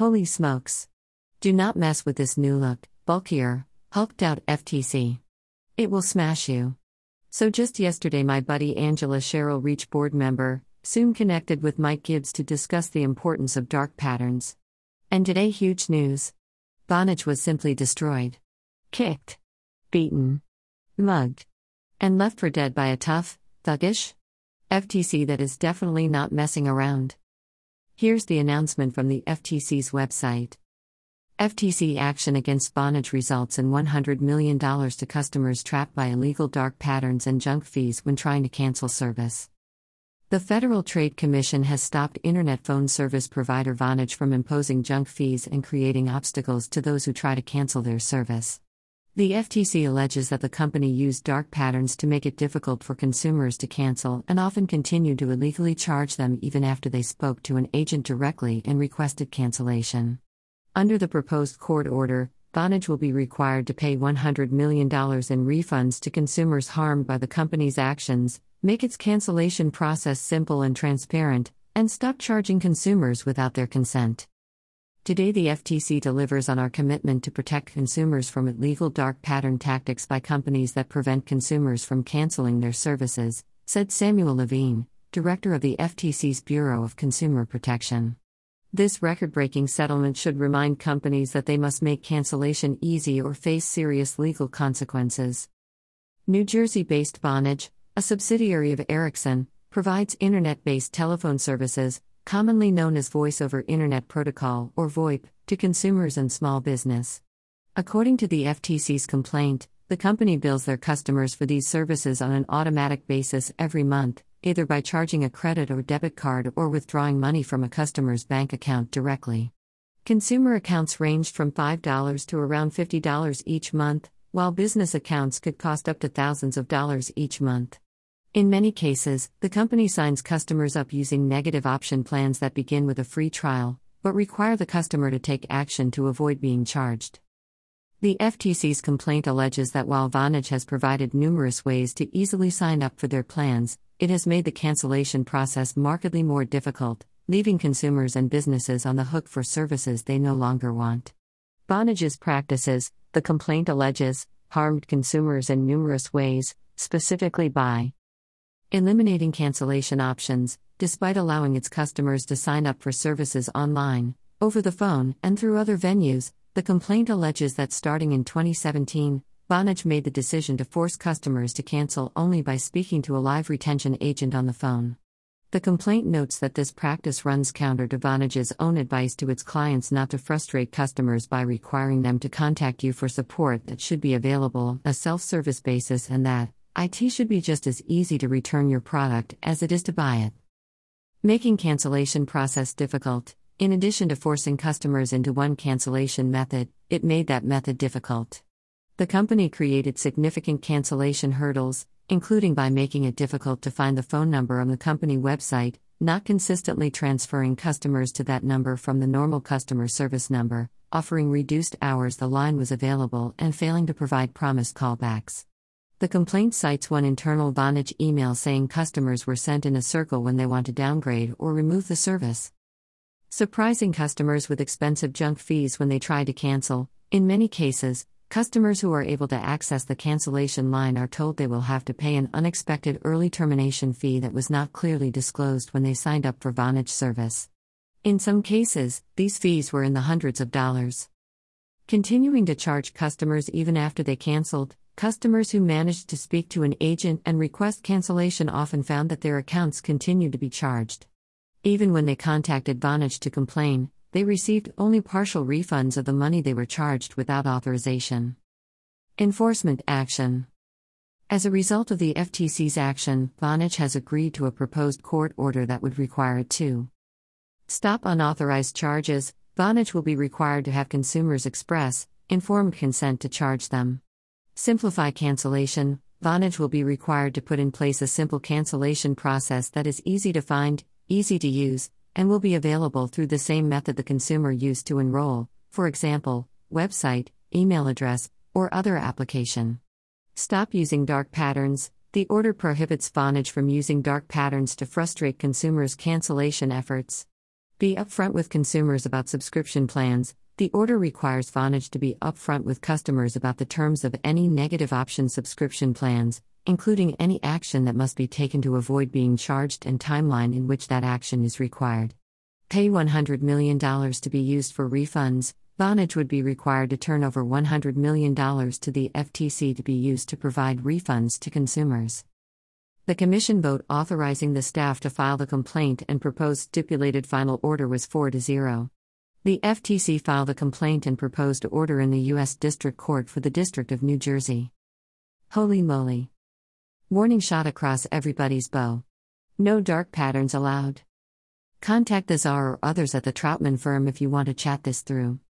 Holy smokes. Do not mess with this new look, bulkier, hulked out FTC. It will smash you. So just yesterday my buddy Angela Cheryl Reach, board member, soon connected with Mike Gibbs to discuss the importance of dark patterns. And today huge news. Vonage was simply destroyed. Kicked. Beaten. Mugged. And left for dead by a tough, thuggish FTC that is definitely not messing around. Here's the announcement from the FTC's website. FTC action against Vonage results in $100 million to customers trapped by illegal dark patterns and junk fees when trying to cancel service. The Federal Trade Commission has stopped internet phone service provider Vonage from imposing junk fees and creating obstacles to those who try to cancel their service. The FTC alleges that the company used dark patterns to make it difficult for consumers to cancel and often continued to illegally charge them even after they spoke to an agent directly and requested cancellation. Under the proposed court order, Vonage will be required to pay $100 million in refunds to consumers harmed by the company's actions, make its cancellation process simple and transparent, and stop charging consumers without their consent. Today the FTC delivers on our commitment to protect consumers from illegal dark pattern tactics by companies that prevent consumers from canceling their services, said Samuel Levine, director of the FTC's Bureau of Consumer Protection. This record-breaking settlement should remind companies that they must make cancellation easy or face serious legal consequences. New Jersey-based Vonage, a subsidiary of Ericsson, provides internet-based telephone services, commonly known as Voice over Internet Protocol or VoIP, to consumers and small business. According to the FTC's complaint, the company bills their customers for these services on an automatic basis every month, either by charging a credit or debit card or withdrawing money from a customer's bank account directly. Consumer accounts ranged from $5 to around $50 each month, while business accounts could cost up to thousands of dollars each month. In many cases, the company signs customers up using negative option plans that begin with a free trial, but require the customer to take action to avoid being charged. The FTC's complaint alleges that while Vonage has provided numerous ways to easily sign up for their plans, it has made the cancellation process markedly more difficult, leaving consumers and businesses on the hook for services they no longer want. Vonage's practices, the complaint alleges, harmed consumers in numerous ways, specifically by eliminating cancellation options, despite allowing its customers to sign up for services online, over the phone, and through other venues. The complaint alleges that starting in 2017, Vonage made the decision to force customers to cancel only by speaking to a live retention agent on the phone. The complaint notes that this practice runs counter to Vonage's own advice to its clients not to frustrate customers by requiring them to contact you for support that should be available on a self-service basis, and that IT should be just as easy to return your product as it is to buy it. Making cancellation process difficult. In addition to forcing customers into one cancellation method, it made that method difficult. The company created significant cancellation hurdles, including by making it difficult to find the phone number on the company website, not consistently transferring customers to that number from the normal customer service number, offering reduced hours the line was available, and failing to provide promised callbacks. The complaint cites one internal Vonage email saying customers were sent in a circle when they want to downgrade or remove the service. Surprising customers with expensive junk fees when they try to cancel. In many cases, customers who are able to access the cancellation line are told they will have to pay an unexpected early termination fee that was not clearly disclosed when they signed up for Vonage service. In some cases, these fees were in the hundreds of dollars. Continuing to charge customers even after they canceled. Customers who managed to speak to an agent and request cancellation often found that their accounts continued to be charged. Even when they contacted Vonage to complain, they received only partial refunds of the money they were charged without authorization. Enforcement action. As a result of the FTC's action, Vonage has agreed to a proposed court order that would require it to stop unauthorized charges. Vonage will be required to have consumers express informed consent to charge them. Simplify cancellation. Vonage will be required to put in place a simple cancellation process that is easy to find, easy to use, and will be available through the same method the consumer used to enroll, for example, website, email address, or other application. Stop using dark patterns. The order prohibits Vonage from using dark patterns to frustrate consumers' cancellation efforts. Be upfront with consumers about subscription plans. The order requires Vonage to be upfront with customers about the terms of any negative option subscription plans, including any action that must be taken to avoid being charged and timeline in which that action is required. Pay $100 million to be used for refunds. Vonage would be required to turn over $100 million to the FTC to be used to provide refunds to consumers. The commission vote authorizing the staff to file the complaint and proposed stipulated final order was 4-0. The FTC filed a complaint and proposed order in the U.S. District Court for the District of New Jersey. Holy moly. Warning shot across everybody's bow. No dark patterns allowed. Contact the czar or others at the Troutman firm if you want to chat this through.